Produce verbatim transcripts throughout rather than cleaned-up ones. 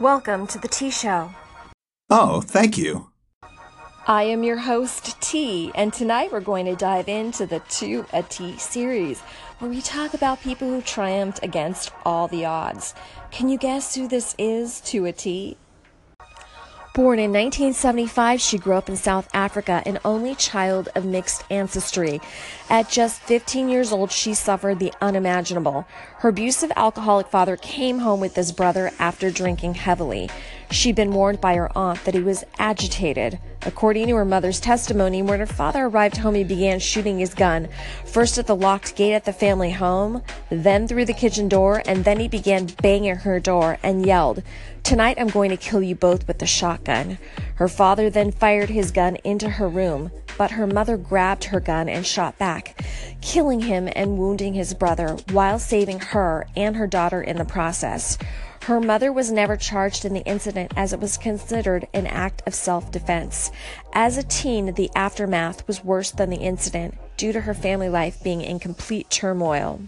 Welcome to the Tea Show. Oh, thank you. I am your host, Tea, and tonight we're going to dive into the To a Tea series, where we talk about people who triumphed against all the odds. Can you guess who this is, To a Tea? Born in nineteen seventy-five, she grew up in South Africa, an only child of mixed ancestry. At just fifteen years old, she suffered the unimaginable. Her abusive alcoholic father came home with his brother after drinking heavily. She'd been warned by her aunt that he was agitated. According to her mother's testimony, when her father arrived home, he began shooting his gun, first at the locked gate at the family home, then through the kitchen door, and then he began banging her door and yelled, "Tonight I'm going to kill you both with the shotgun." Her father then fired his gun into her room, but her mother grabbed her gun and shot back, killing him and wounding his brother while saving her and her daughter in the process. Her mother was never charged in the incident as it was considered an act of self-defense. As a teen, the aftermath was worse than the incident due to her family life being in complete turmoil.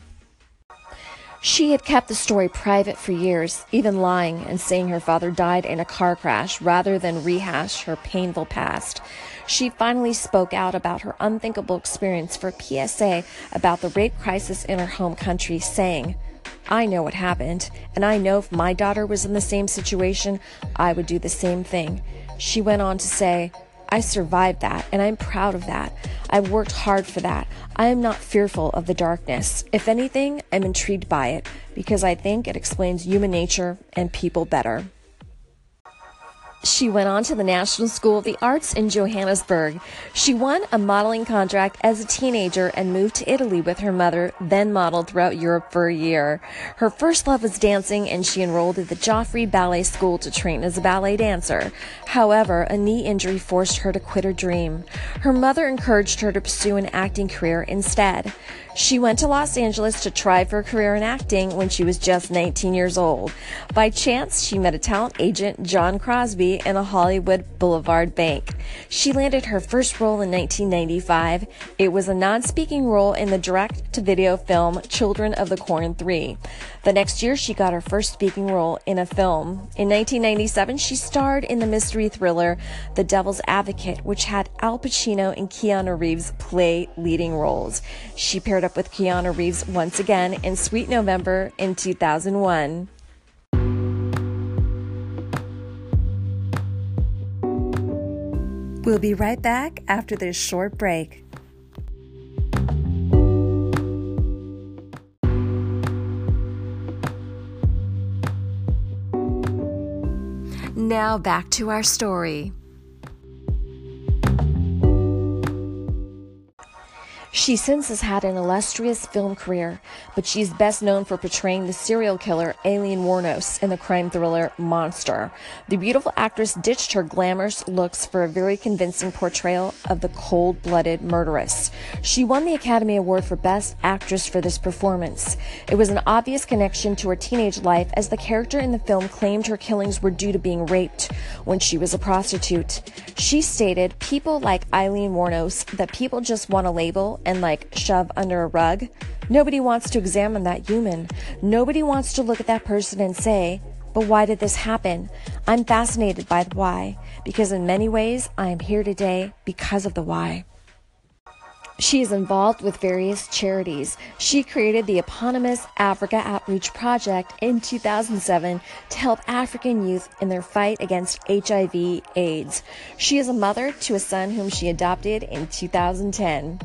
She had kept the story private for years, even lying and saying her father died in a car crash rather than rehash her painful past. She finally spoke out about her unthinkable experience for a P S A about the rape crisis in her home country, saying, "I know what happened, and I know if my daughter was in the same situation, I would do the same thing." She went on to say, "I survived that, and I'm proud of that. I've worked hard for that. I am not fearful of the darkness. If anything, I'm intrigued by it, because I think it explains human nature and people better." She went on to the National School of the Arts in Johannesburg. She won a modeling contract as a teenager and moved to Italy with her mother, then modeled throughout Europe for a year. Her first love was dancing, and she enrolled at the Joffrey Ballet School to train as a ballet dancer. However, a knee injury forced her to quit her dream. Her mother encouraged her to pursue an acting career instead. She went to Los Angeles to try for a career in acting when she was just nineteen years old. By chance, she met a talent agent, John Crosby, in a Hollywood Boulevard bank. She landed her first role in nineteen ninety-five. It was a non-speaking role in the direct-to-video film Children of the Corn three. The next year, she got her first speaking role in a film. In nineteen ninety-seven, she starred in the mystery thriller The Devil's Advocate, which had Al Pacino and Keanu Reeves play leading roles. She paired up with Keanu Reeves once again in Sweet November in two thousand one. We'll be right back after this short break. Now back to our story. She since has had an illustrious film career, but she is best known for portraying the serial killer Aileen Wuornos in the crime thriller Monster. The beautiful actress ditched her glamorous looks for a very convincing portrayal of the cold-blooded murderess. She won the Academy Award for Best Actress for this performance. It was an obvious connection to her teenage life, as the character in the film claimed her killings were due to being raped when she was a prostitute. She stated, "People like Aileen Wuornos that people just want to label and like shove under a rug, nobody wants to examine that human. Nobody wants to look at that person and say, but why did this happen? I'm fascinated by the why, because in many ways I am here today because of the why." She is involved with various charities. She created the eponymous Africa Outreach Project in two thousand seven to help African youth in their fight against H I V AIDS. She is a mother to a son whom she adopted in two thousand ten.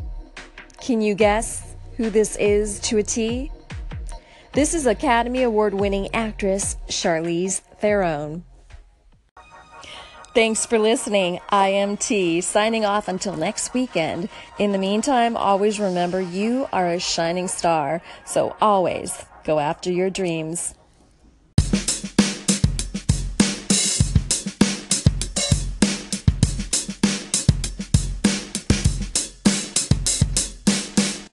Can you guess who this is to a T? This is Academy Award-winning actress Charlize Theron. Thanks for listening. I am T, signing off until next weekend. In the meantime, always remember you are a shining star, so always go after your dreams.